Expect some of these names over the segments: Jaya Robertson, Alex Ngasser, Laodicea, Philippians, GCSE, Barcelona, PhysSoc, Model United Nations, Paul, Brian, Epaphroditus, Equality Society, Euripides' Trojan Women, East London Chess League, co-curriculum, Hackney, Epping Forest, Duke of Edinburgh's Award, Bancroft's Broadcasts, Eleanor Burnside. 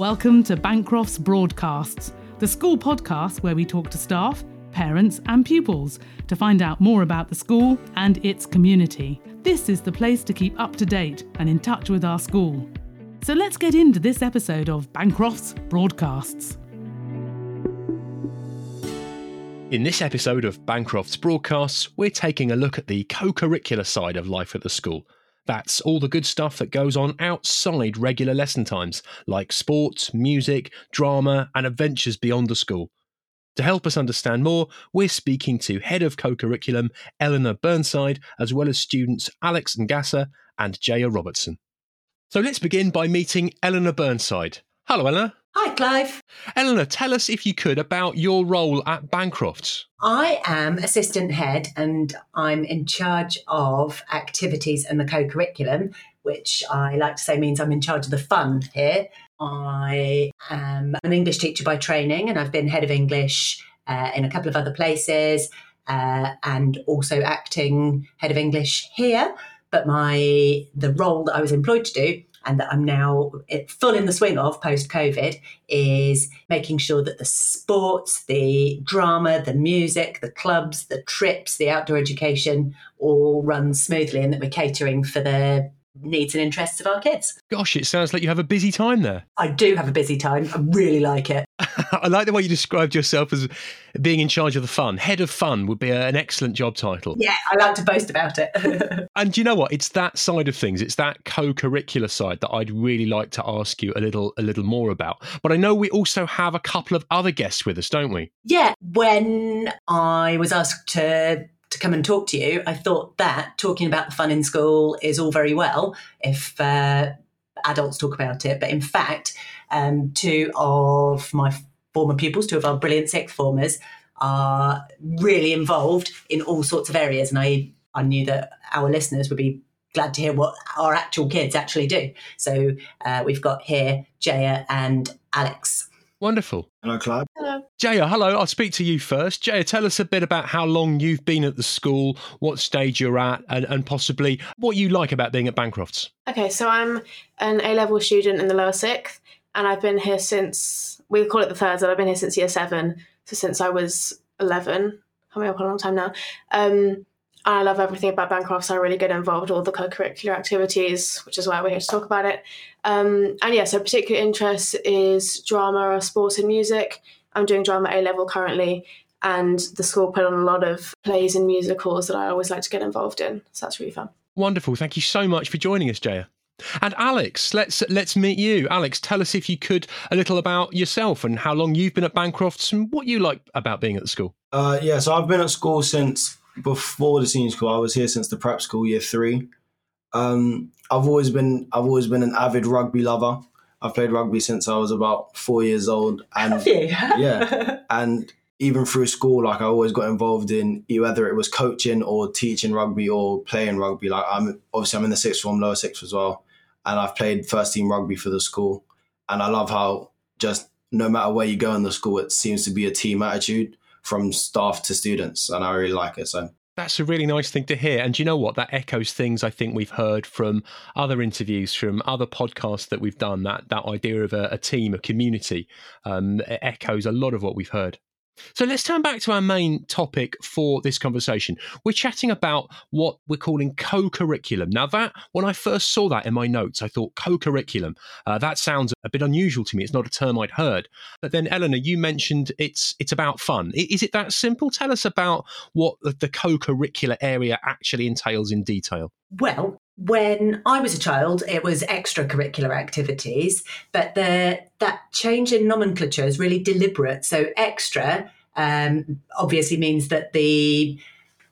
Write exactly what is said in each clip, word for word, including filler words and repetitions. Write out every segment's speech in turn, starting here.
Welcome to Bancroft's Broadcasts, the school podcast where we talk to staff, parents and pupils to find out more about the school and its community. This is the place to keep up to date and in touch with our school. So let's get into this episode of Bancroft's Broadcasts. In this episode of Bancroft's Broadcasts, we're taking a look at the co-curricular side of life at the school. That's all the good stuff that goes on outside regular lesson times, like sports, music, drama, and adventures beyond the school. To help us understand more, we're speaking to Head of Co-Curriculum Eleanor Burnside, as well as students Alex Ngasser and Jaya Robertson. So let's begin by meeting Eleanor Burnside. Hello, Eleanor. Hi, Clive. Eleanor, tell us, if you could, about your role at Bancroft's. I am assistant head and I'm in charge of activities and the co-curriculum, which I like to say means I'm in charge of the fun here. I am an English teacher by training and I've been head of English uh, in a couple of other places uh, and also acting head of English here. But my the role that I was employed to do, and that I'm now full in the swing of post-COVID, is making sure that the sports, the drama, the music, the clubs, the trips, the outdoor education all run smoothly and that we're catering for the needs and interests of our kids. Gosh, it sounds like you have a busy time there. I do have a busy time. I really like it. I like the way you described yourself as being in charge of the fun. Head of fun would be a, an excellent job title. Yeah, I like to boast about it. And you know what? It's that side of things. It's that co-curricular side that I'd really like to ask you a little a little more about. But I know we also have a couple of other guests with us, don't we? Yeah. When I was asked to to come and talk to you, I thought that talking about the fun in school is all very well if uh, adults talk about it. But in fact, um, two of my former pupils, two of our brilliant sixth formers, are really involved in all sorts of areas. And I, I knew that our listeners would be glad to hear what our actual kids actually do. So uh, we've got here Jaya and Alex. Wonderful. Hello, Clive. Hello. Jaya, hello. I'll speak to you first. Jaya, tell us a bit about how long you've been at the school, what stage you're at, and, and possibly what you like about being at Bancroft's. Okay, so I'm an A-level student in the lower sixth, and I've been here since, we call it the third, and I've been here since year seven, so since I was eleven. Coming up a long time now. Um, I love everything about Bancroft's. So I really get involved with all the co-curricular activities, which is why we're here to talk about it. Um, and yeah, so particular interest is drama, sports and music. I'm doing drama A-level currently, and the school put on a lot of plays and musicals that I always like to get involved in. So that's really fun. Wonderful. Thank you so much for joining us, Jaya. And Alex, let's let's meet you. Alex, tell us, if you could, a little about yourself and how long you've been at Bancroft's and what you like about being at the school. Uh, yeah, so I've been at school since before the senior school. I was here since the prep school, year three. Um, I've always been I've always been an avid rugby lover. I've played rugby since I was about four years old. And have you? Yeah. And even through school, like, I always got involved in, whether it was coaching or teaching rugby or playing rugby. Like, I'm obviously I'm in the sixth form, lower sixth as well. And I've played first team rugby for the school. And I love how just no matter where you go in the school, it seems to be a team attitude from staff to students. And I really like it. So that's a really nice thing to hear. And you know what? That echoes things I think we've heard from other interviews, from other podcasts that we've done. That that idea of a, a team, a community, um, echoes a lot of what we've heard. So let's turn back to our main topic for this conversation. We're chatting about what we're calling co-curriculum. Now, that, when I first saw that in my notes, I thought co-curriculum. Uh, that sounds a bit unusual to me. It's not a term I'd heard. But then, Eleanor, you mentioned it's it's about fun. Is it that simple? Tell us about what the co-curricular area actually entails in detail. Well, when I was a child, it was extracurricular activities, but the, that change in nomenclature is really deliberate. So extra um, obviously means that the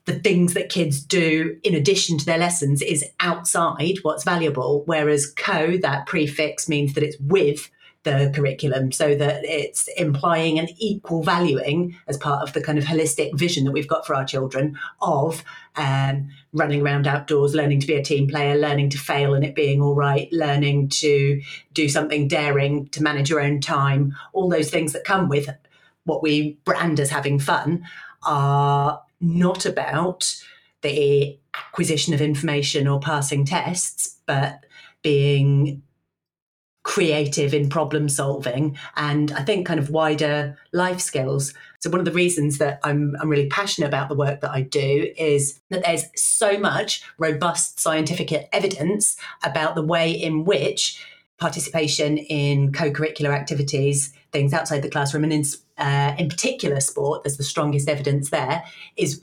the things that kids do in addition to their lessons is outside what's valuable, whereas co, that prefix, means that it's with the curriculum, so that it's implying an equal valuing as part of the kind of holistic vision that we've got for our children of um, running around outdoors, learning to be a team player, learning to fail and it being all right, learning to do something daring, to manage your own time. All those things that come with what we brand as having fun are not about the acquisition of information or passing tests, but being creative in problem solving, and I think kind of wider life skills. So one of the reasons that I'm, I'm really passionate about the work that I do is that there's so much robust scientific evidence about the way in which participation in co-curricular activities, things outside the classroom, and in, uh, in particular sport, there's the strongest evidence there, is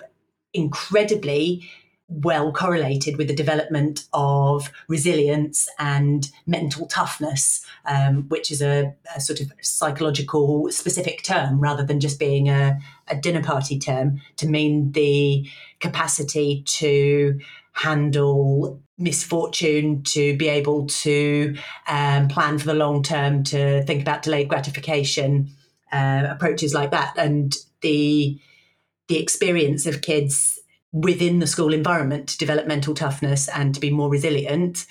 incredibly well correlated with the development of resilience and mental toughness, um, which is a, a sort of psychological specific term rather than just being a, a dinner party term, to mean the capacity to handle misfortune, to be able to um, plan for the long term, to think about delayed gratification, uh, approaches like that. And the the experience of kids within the school environment to develop mental toughness and to be more resilient,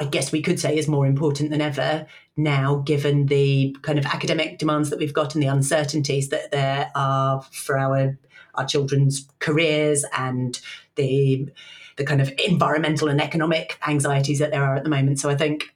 I guess we could say, is more important than ever now, given the kind of academic demands that we've got and the uncertainties that there are for our our children's careers, and the the kind of environmental and economic anxieties that there are at the moment. So I think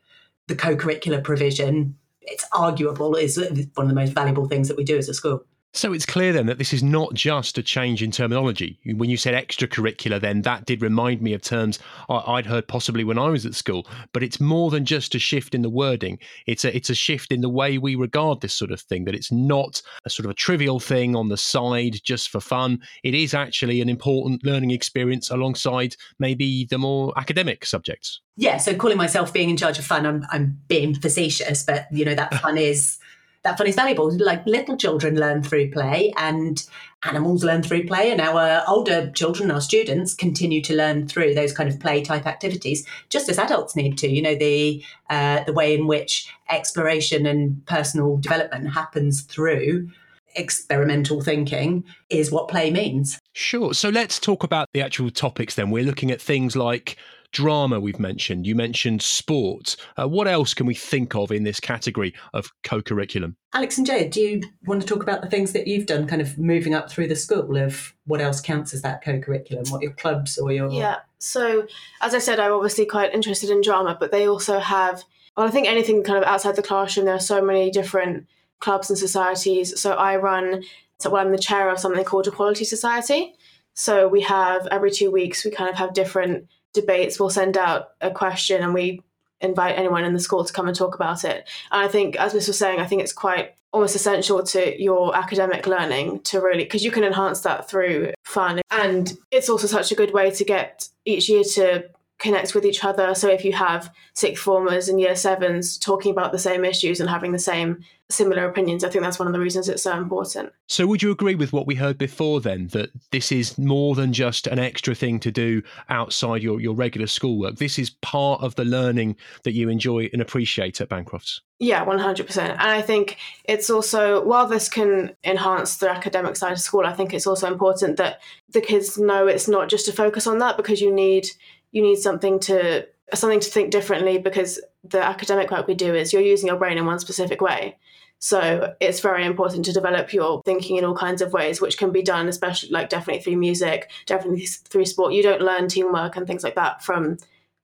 the co-curricular provision, it's arguable, is one of the most valuable things that we do as a school. So it's clear then that this is not just a change in terminology. When you said extracurricular, then that did remind me of terms I'd heard possibly when I was at school, but it's more than just a shift in the wording. It's a, it's a shift in the way we regard this sort of thing, that it's not a sort of a trivial thing on the side just for fun. It is actually an important learning experience alongside maybe the more academic subjects. Yeah, so calling myself being in charge of fun, I'm, I'm being facetious, but you know, that fun is... That fun is valuable. Like, little children learn through play, and animals learn through play, and our older children, our students, continue to learn through those kind of play type activities, just as adults need to. You know, the uh, the way in which exploration and personal development happens through experimental thinking is what play means. Sure. So let's talk about the actual topics then. We're looking at things like drama, we've mentioned. You mentioned sport. Uh, what else can we think of in this category of co-curriculum? Alex and Jaya, do you want to talk about the things that you've done, kind of moving up through the school, of what else counts as that co-curriculum, what your clubs or your... Yeah, so as I said, I'm obviously quite interested in drama, but they also have, well, I think anything kind of outside the classroom, there are so many different clubs and societies. So I run, so well, I'm the chair of something called Equality Society. So we have, every two weeks, we kind of have different debates. We'll send out a question and we invite anyone in the school to come and talk about it. And I think, as Miss was saying, I think it's quite almost essential to your academic learning to really, because you can enhance that through fun. And it's also such a good way to get each year to connect with each other. So if you have sixth formers and year sevens talking about the same issues and having the same similar opinions, I think that's one of the reasons it's so important. So would you agree with what we heard before then, that this is more than just an extra thing to do outside your, your regular schoolwork? This is part of the learning that you enjoy and appreciate at Bancroft's? Yeah, one hundred percent. And I think it's also, while this can enhance the academic side of school, I think it's also important that the kids know it's not just to focus on that, because you need You need something to something to think differently, because the academic work we do is you're using your brain in one specific way. So it's very important to develop your thinking in all kinds of ways, which can be done, especially like definitely through music, definitely through sport. You don't learn teamwork and things like that from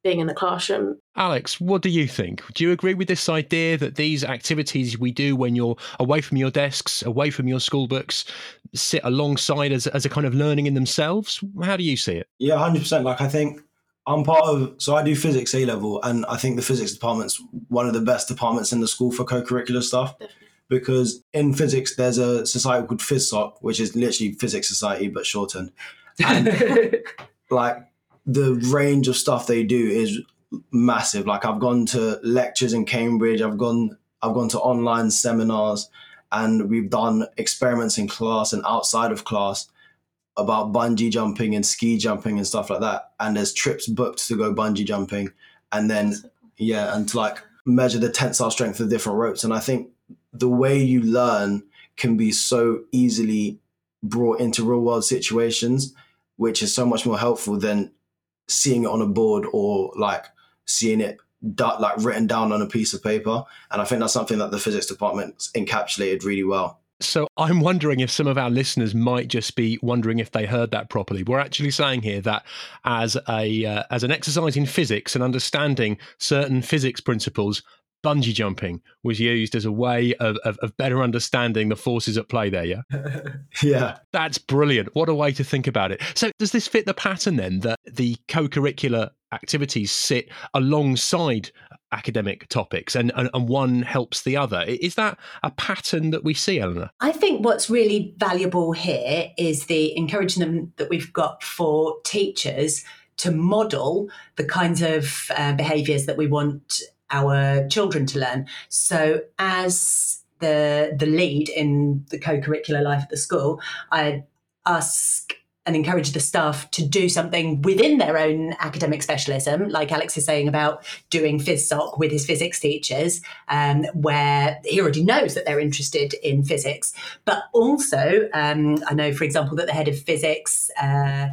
being in the classroom. Alex, what do you think? Do you agree with this idea that these activities we do when you're away from your desks, away from your school books, sit alongside as, as a kind of learning in themselves? How do you see it? Yeah, one hundred percent. Like, I think I'm part of, so I do physics A-level, and I think the physics department's one of the best departments in the school for co-curricular stuff. Definitely. Because in physics, there's a society called PhysSoc, which is literally Physics Society, but shortened. And like, the range of stuff they do is massive. Like, I've gone to lectures in Cambridge, I've gone, I've gone to online seminars, and we've done experiments in class and outside of class about bungee jumping and ski jumping and stuff like that. And there's trips booked to go bungee jumping and then, yeah, and to like measure the tensile strength of different ropes. And I think the way you learn can be so easily brought into real world situations, which is so much more helpful than seeing it on a board or like seeing it like written down on a piece of paper. And I think that's something that the physics department's encapsulated really well. So I'm wondering if some of our listeners might just be wondering if they heard that properly. We're actually saying here that as a uh, as an exercise in physics and understanding certain physics principles, bungee jumping was used as a way of, of, of better understanding the forces at play there, yeah? Yeah. That's brilliant. What a way to think about it. So does this fit the pattern then that the co-curricular activities sit alongside academic topics and, and, and one helps the other? Is that a pattern that we see, Eleanor? I think what's really valuable here is the encouragement that we've got for teachers to model the kinds of uh, behaviours that we want our children to learn. So as the the lead in the co-curricular life at the school, I ask and encourage the staff to do something within their own academic specialism, like Alex is saying about doing PhysSoc with his physics teachers, um, where he already knows that they're interested in physics. But also, um, I know, for example, that the head of physics uh,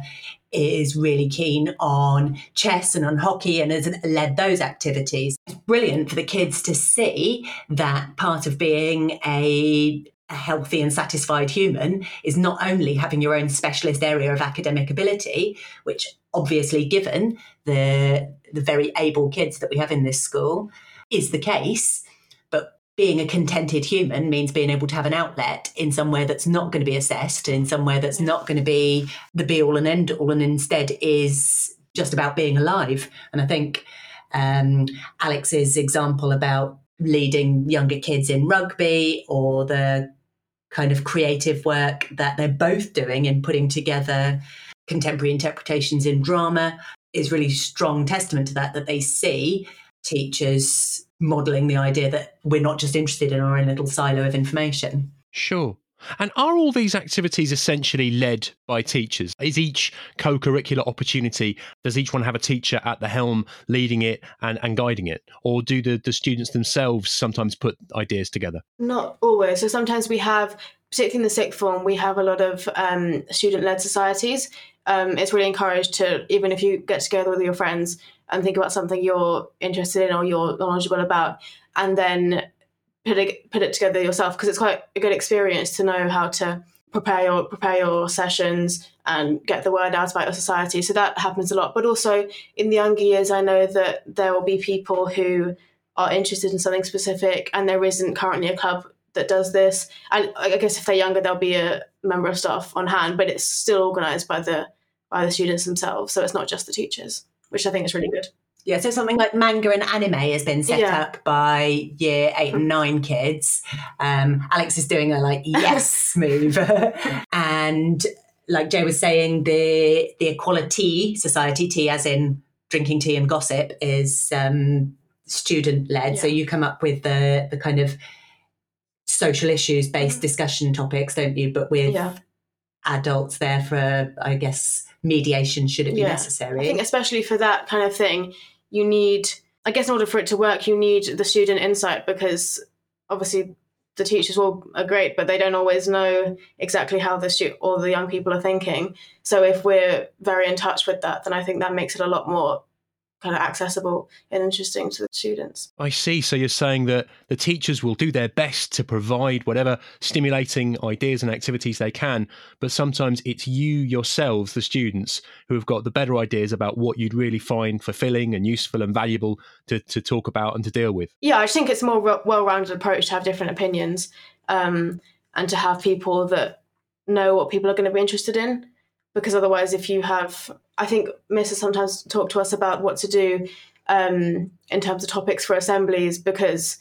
is really keen on chess and on hockey and has led those activities. It's brilliant for the kids to see that part of being a A healthy and satisfied human is not only having your own specialist area of academic ability, which obviously, given the the very able kids that we have in this school, is the case, but being a contented human means being able to have an outlet in somewhere that's not going to be assessed, in somewhere that's not going to be the be all and end all, and instead is just about being alive. And I think um, Alex's example about leading younger kids in rugby or the kind of creative work that they're both doing in putting together contemporary interpretations in drama is really strong testament to that, that they see teachers modelling the idea that we're not just interested in our own little silo of information. Sure. And are all these activities essentially led by teachers? Is each co-curricular opportunity, does each one have a teacher at the helm leading it and, and guiding it? Or do the, the students themselves sometimes put ideas together? Not always. So sometimes we have, particularly in the sixth form, we have a lot of um, student-led societies. Um, it's really encouraged to, even if you get together with your friends and think about something you're interested in or you're knowledgeable about, and then put it, put it together yourself, because it's quite a good experience to know how to prepare your prepare your sessions and get the word out about your society. So that happens a lot. But also in the younger years, I know that there will be people who are interested in something specific and there isn't currently a club that does this. And I guess if they're younger, there'll be a member of staff on hand, but it's still organised by the by the students themselves. So it's not just the teachers, which I think is really good. Yeah, so something like manga and anime has been set yeah. up by year eight and nine kids. Um, Alex is doing a like yes move, and like Jay was saying, the the Equality Society, tea as in drinking tea and gossip, is um, student led. Yeah. So you come up with the the kind of social issues based discussion topics, don't you? But with yeah. adults there for, I guess, mediation should it be yeah. necessary. I think especially for that kind of thing, you need, I guess in order for it to work, you need the student insight, because obviously the teachers all are great, but they don't always know exactly how the stu- or the young people are thinking. So if we're very in touch with that, then I think that makes it a lot more kind of accessible and interesting to the students. I see. So you're saying that the teachers will do their best to provide whatever stimulating ideas and activities they can, but sometimes it's you yourselves, the students, who have got the better ideas about what you'd really find fulfilling and useful and valuable to, to talk about and to deal with. Yeah, I think it's a more re- well-rounded approach to have different opinions um, and to have people that know what people are going to be interested in. Because otherwise, if you have, I think missus sometimes talk to us about what to do um, in terms of topics for assemblies, because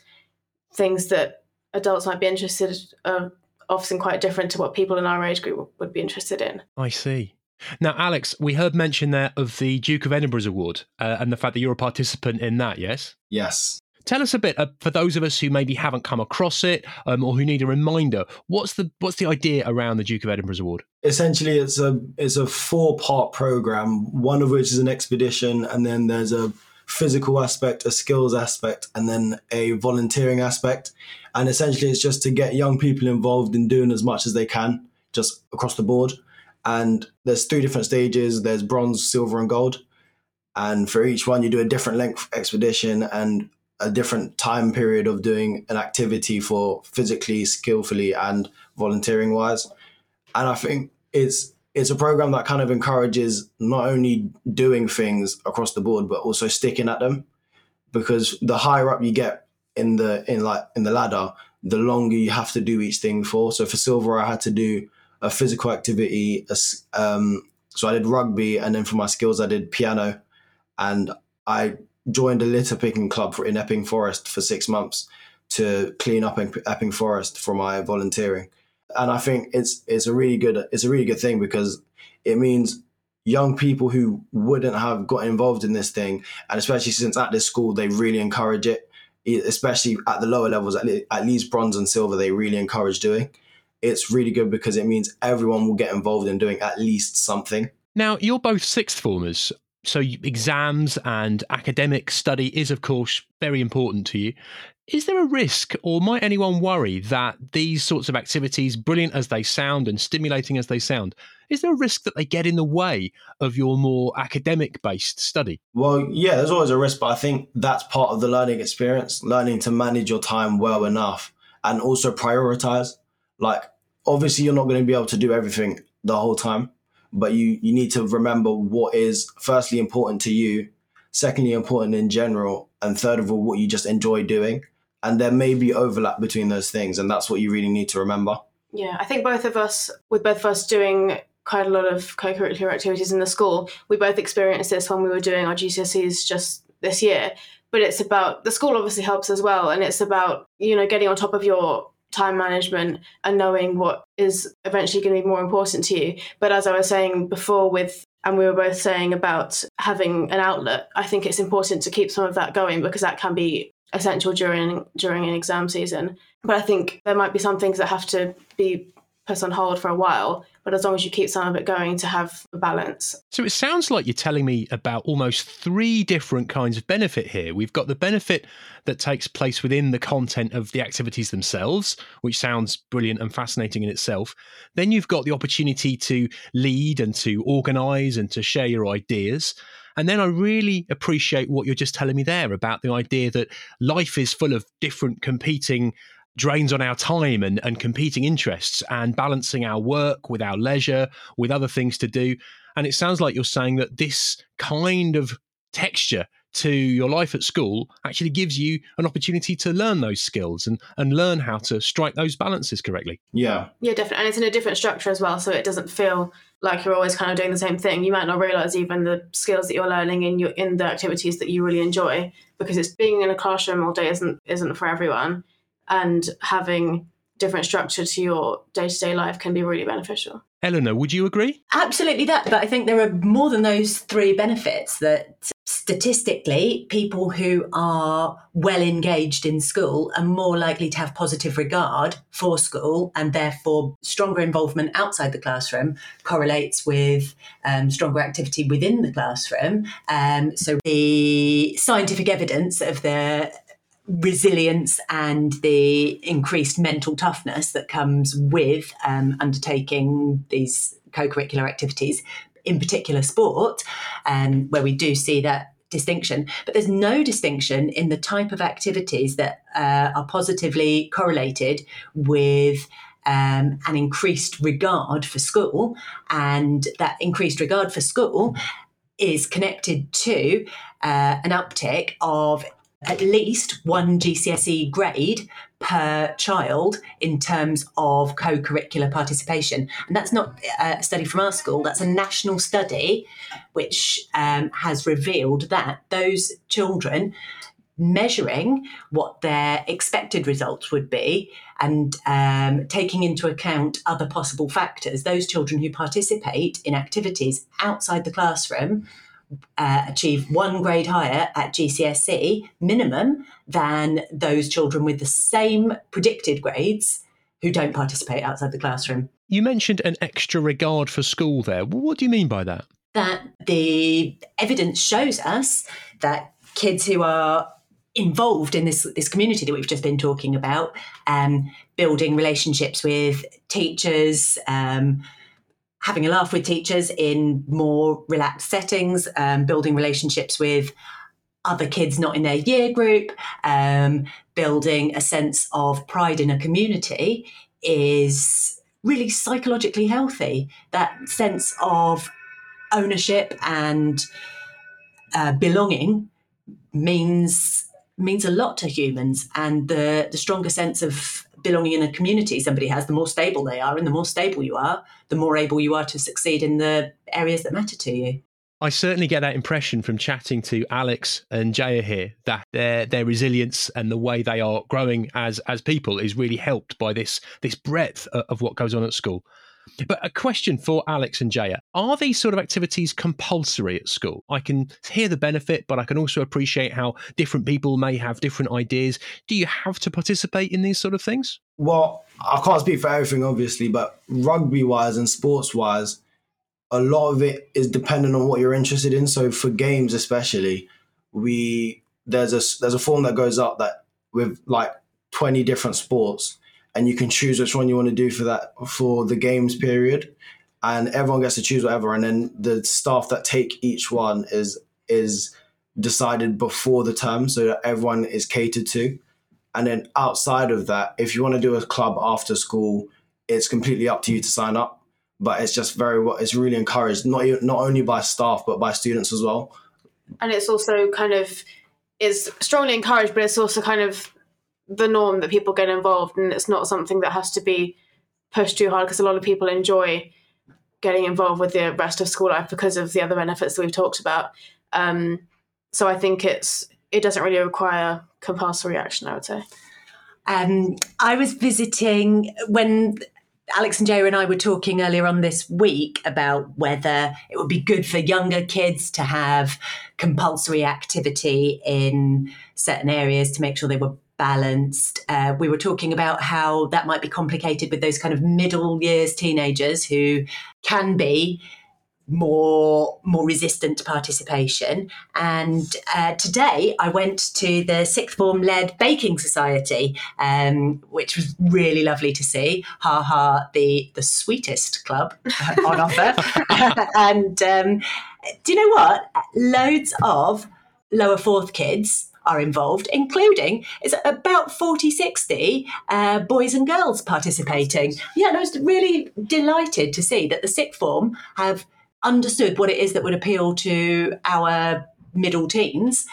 things that adults might be interested in are often quite different to what people in our age group would be interested in. I see. Now, Alex, we heard mention there of the Duke of Edinburgh's Award uh, and the fact that you're a participant in that, yes? Yes. Tell us a bit, uh, for those of us who maybe haven't come across it um, or who need a reminder, what's the what's the idea around the Duke of Edinburgh's Award? Essentially, it's a it's a four-part programme, one of which is an expedition, and then there's a physical aspect, a skills aspect, and then a volunteering aspect. And essentially, it's just to get young people involved in doing as much as they can, just across the board. And there's three different stages. There's bronze, silver, and gold. And for each one, you do a different length expedition and a different time period of doing an activity for physically, skillfully and volunteering wise. And I think it's it's a program that kind of encourages not only doing things across the board, but also sticking at them, because the higher up you get in the in like in the ladder, the longer you have to do each thing for. So for silver, I had to do a physical activity. A, um, so I did rugby, and then for my skills, I did piano, and I joined a litter picking club for, in Epping Forest for six months to clean up Epping Forest for my volunteering. And I think it's it's a really good it's a really good thing, because it means young people who wouldn't have got involved in this thing, and especially since at this school they really encourage it, especially at the lower levels, at least bronze and silver, they really encourage doing. It's really good because it means everyone will get involved in doing at least something. Now, you're both sixth formers, so exams and academic study is, of course, very important to you. Is there a risk, or might anyone worry, that these sorts of activities, brilliant as they sound and stimulating as they sound, is there a risk that they get in the way of your more academic-based study? Well, yeah, there's always a risk, but I think that's part of the learning experience, learning to manage your time well enough and also prioritise. Like, obviously, you're not going to be able to do everything the whole time, but you, you need to remember what is firstly important to you, secondly important in general, and third of all, what you just enjoy doing. And there may be overlap between those things, and that's what you really need to remember. Yeah, I think both of us, with both of us doing quite a lot of co-curricular activities in the school, we both experienced this when we were doing our G C S Es just this year. But it's about, the school obviously helps as well, and it's about, you know, getting on top of your time management and knowing what is eventually going to be more important to you. But as I was saying before with, and we were both saying about having an outlet, I think it's important to keep some of that going, because that can be essential during during an exam season. But I think there might be some things that have to be put on hold for a while, but as long as you keep some of it going to have a balance. So it sounds like you're telling me about almost three different kinds of benefit here. We've got the benefit that takes place within the content of the activities themselves, which sounds brilliant and fascinating in itself. Then you've got the opportunity to lead and to organise and to share your ideas. And then I really appreciate what you're just telling me there about the idea that life is full of different competing drains on our time and, and competing interests, and balancing our work with our leisure, with other things to do. And it sounds like you're saying that this kind of texture to your life at school actually gives you an opportunity to learn those skills and, and learn how to strike those balances correctly. Yeah. Yeah, definitely. And it's in a different structure as well, so it doesn't feel like you're always kind of doing the same thing. You might not realise even the skills that you're learning in your in the activities that you really enjoy, because it's being in a classroom all day isn't isn't for everyone. And having different structure to your day-to-day life can be really beneficial. Eleanor, would you agree? Absolutely that, but I think there are more than those three benefits that statistically people who are well engaged in school are more likely to have positive regard for school, and therefore stronger involvement outside the classroom correlates with um, stronger activity within the classroom. Um, so the scientific evidence of the resilience and the increased mental toughness that comes with um, undertaking these co-curricular activities, in particular sport, um, where we do see that distinction. But there's no distinction in the type of activities that uh, are positively correlated with um, an increased regard for school, and that increased regard for school is connected to uh, an uptick of at least one G C S E grade per child in terms of co-curricular participation. And that's not a study from our school, that's a national study which um, has revealed that those children measuring what their expected results would be and um, taking into account other possible factors, those children who participate in activities outside the classroom Uh, achieve one grade higher at G C S E minimum than those children with the same predicted grades who don't participate outside the classroom. You mentioned an extra regard for school there. What do you mean by that? That the evidence shows us that kids who are involved in this, this community that we've just been talking about, um, building relationships with teachers, um, having a laugh with teachers in more relaxed settings, um, building relationships with other kids not in their year group, um, building a sense of pride in a community is really psychologically healthy. That sense of ownership and uh, belonging means means a lot to humans, and the, the stronger sense of belonging in a community somebody has, the more stable they are, and the more stable you are, the more able you are to succeed in the areas that matter to you. I certainly get that impression from chatting to Alex and Jaya here, that their their resilience and the way they are growing as as people is really helped by this this breadth of what goes on at school. But a question for Alex and Jaya. Are these sort of activities compulsory at school? I can hear the benefit, but I can also appreciate how different people may have different ideas. Do you have to participate in these sort of things? Well, I can't speak for everything, obviously, but rugby-wise and sports-wise, a lot of it is dependent on what you're interested in. So for games especially, we there's a, there's a form that goes up that with like twenty different sports, and you can choose which one you want to do for that, for the games period, and everyone gets to choose whatever. And then the staff that take each one is is decided before the term, so that everyone is catered to. And then outside of that, if you want to do a club after school, it's completely up to you to sign up. But it's just very it's really encouraged, not not only by staff but by students as well. And it's also kind of it's strongly encouraged, but it's also kind of the norm that people get involved, and it's not something that has to be pushed too hard, because a lot of people enjoy getting involved with the rest of school life because of the other benefits that we've talked about. Um, so I think it's it doesn't really require compulsory action, I would say. Um, I was visiting when Alex and Jaya and I were talking earlier on this week about whether it would be good for younger kids to have compulsory activity in certain areas to make sure they were balanced. Uh, we were talking about how that might be complicated with those kind of middle years teenagers who can be more more resistant to participation. And uh, today I went to the sixth form-led baking society, um, which was really lovely to see. Ha ha, the the sweetest club on offer. And um, do you know what? Loads of lower fourth kids are involved, including is about forty, sixty uh, boys and girls participating. Yeah, and I was really delighted to see that the sixth form have understood what it is that would appeal to our middle teens.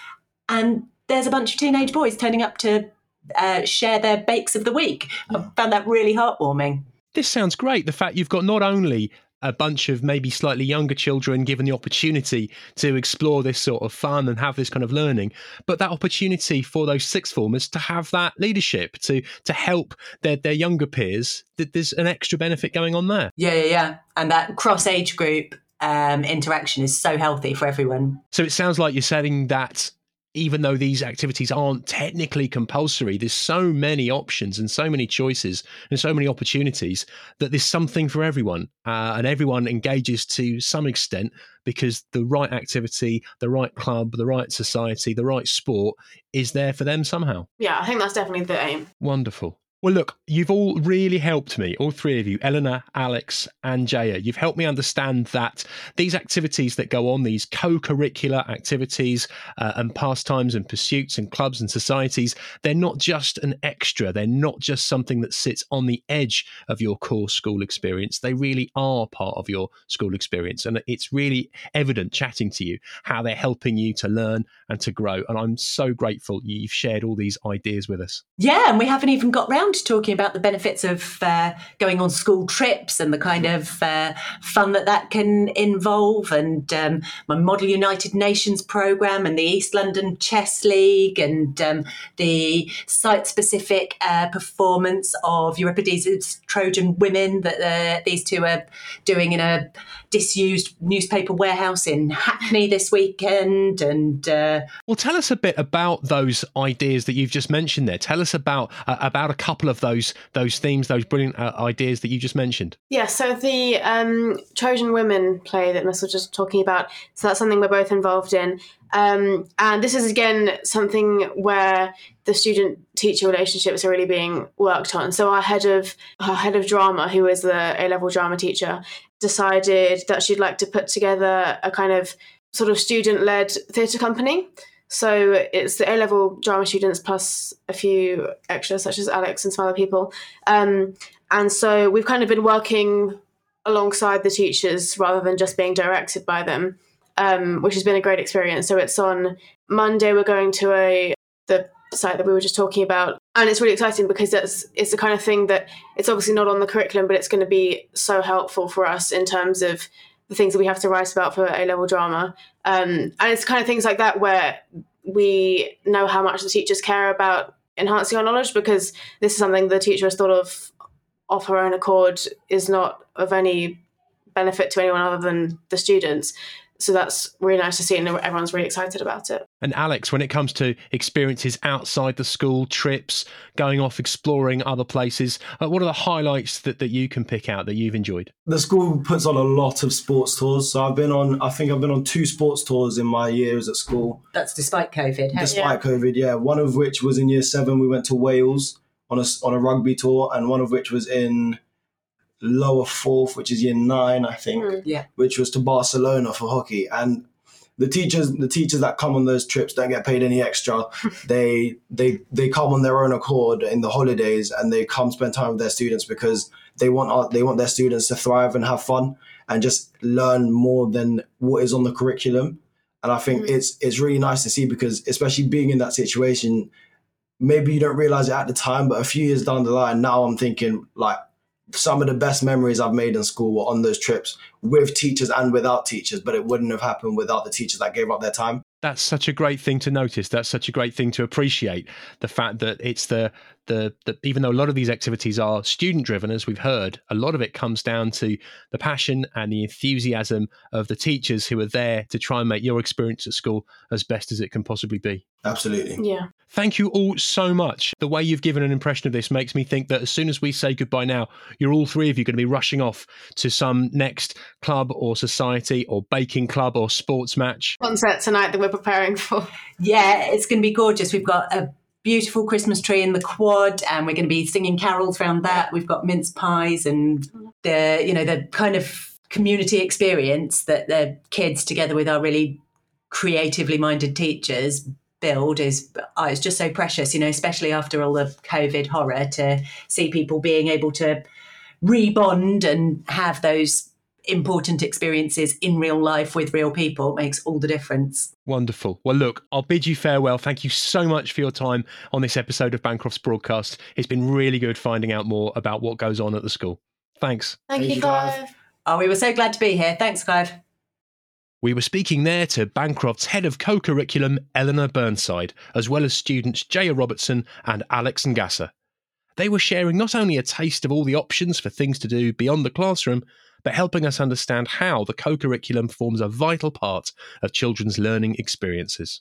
And there's a bunch of teenage boys turning up to uh, share their bakes of the week. I found that really heartwarming. This sounds great. The fact you've got not only a bunch of maybe slightly younger children given the opportunity to explore this sort of fun and have this kind of learning, but that opportunity for those sixth formers to have that leadership, to to help their, their younger peers, that there's an extra benefit going on there. Yeah, yeah, yeah. And that cross-age group um, interaction is so healthy for everyone. So it sounds like you're saying that even though these activities aren't technically compulsory, there's so many options and so many choices and so many opportunities that there's something for everyone. Uh, and everyone engages to some extent, because the right activity, the right club, the right society, the right sport is there for them somehow. Yeah, I think that's definitely the aim. Wonderful. Well, look, you've all really helped me, all three of you, Eleanor, Alex and Jaya. You've helped me understand that these activities that go on, these co-curricular activities uh, and pastimes and pursuits and clubs and societies, they're not just an extra. They're not just something that sits on the edge of your core school experience. They really are part of your school experience. And it's really evident chatting to you how they're helping you to learn and to grow. And I'm so grateful you've shared all these ideas with us. Yeah, and we haven't even got round talking about the benefits of uh, going on school trips and the kind of uh, fun that that can involve, and um, my Model United Nations programme and the East London Chess League, and um, the site-specific uh, performance of Euripides' Trojan Women that uh, these two are doing in a disused newspaper warehouse in Hackney this weekend. And uh... Well, tell us a bit about those ideas that you've just mentioned there. Tell us about uh, about a couple of those those themes, those brilliant uh, ideas that you just mentioned. Yeah, so the um, Trojan Women play that Miss was just talking about, so that's something we're both involved in. Um, and this is, again, something where the student-teacher relationships are really being worked on. So our head of our head of drama, who is the A-level drama teacher, decided that she'd like to put together a kind of sort of student-led theatre company. So it's the A-level drama students plus a few extras such as Alex and some other people. Um, and so we've kind of been working alongside the teachers rather than just being directed by them, um, which has been a great experience. So it's on Monday, we're going to a the site that we were just talking about. And it's really exciting because it's, it's the kind of thing that it's obviously not on the curriculum, but it's going to be so helpful for us in terms of the things that we have to write about for A-level drama. Um, and it's kind of things like that where we know how much the teachers care about enhancing our knowledge, because this is something the teacher has thought of of her own accord is not of any benefit to anyone other than the students. So that's really nice to see, and everyone's really excited about it. And Alex, when it comes to experiences outside the school, trips, going off exploring other places, uh, what are the highlights that, that you can pick out that you've enjoyed? The school puts on a lot of sports tours. So I've been on, I think I've been on two sports tours in my years at school. That's despite COVID. Huh? Despite yeah. COVID, yeah. One of which was in year seven. We went to Wales on a, on a rugby tour, and one of which was in lower fourth, which is year nine, I think, mm, yeah. which was to Barcelona for hockey. And the teachers, the teachers that come on those trips don't get paid any extra. they they they come on their own accord in the holidays, and they come spend time with their students because they want our, they want their students to thrive and have fun and just learn more than what is on the curriculum. And I think mm. it's it's really nice to see, because especially being in that situation, maybe you don't realize it at the time, but a few years down the line, now I'm thinking like, some of the best memories I've made in school were on those trips with teachers and without teachers, but it wouldn't have happened without the teachers that gave up their time. That's such a great thing to notice. That's such a great thing to appreciate. The fact that it's the, the, the even though a lot of these activities are student driven, as we've heard, a lot of it comes down to the passion and the enthusiasm of the teachers who are there to try and make your experience at school as best as it can possibly be. Absolutely. Yeah. Thank you all so much. The way you've given an impression of this makes me think that as soon as we say goodbye now, you're all three of you going to be rushing off to some next club or society or baking club or sports match. Concert tonight that we're preparing for. Yeah, it's going to be gorgeous. We've got a beautiful Christmas tree in the quad, and we're going to be singing carols around that. We've got mince pies and the, you know, the kind of community experience that the kids together with our really creatively minded teachers build is oh, it's just so precious, you know, especially after all the COVID horror, to see people being able to rebond and have those important experiences in real life with real people makes all the difference. Wonderful. Well, look, I'll bid you farewell. Thank you so much for your time on this episode of Bancroft's Broadcast. It's been really good finding out more about what goes on at the school. Thanks. Thank, Thank you, Clive. Clive. Oh, we were so glad to be here. Thanks, Clive. We were speaking there to Bancroft's head of co-curriculum, Eleanor Burnside, as well as students Jaya Robertson and Alex Ngasser. They were sharing not only a taste of all the options for things to do beyond the classroom, but helping us understand how the co-curriculum forms a vital part of children's learning experiences.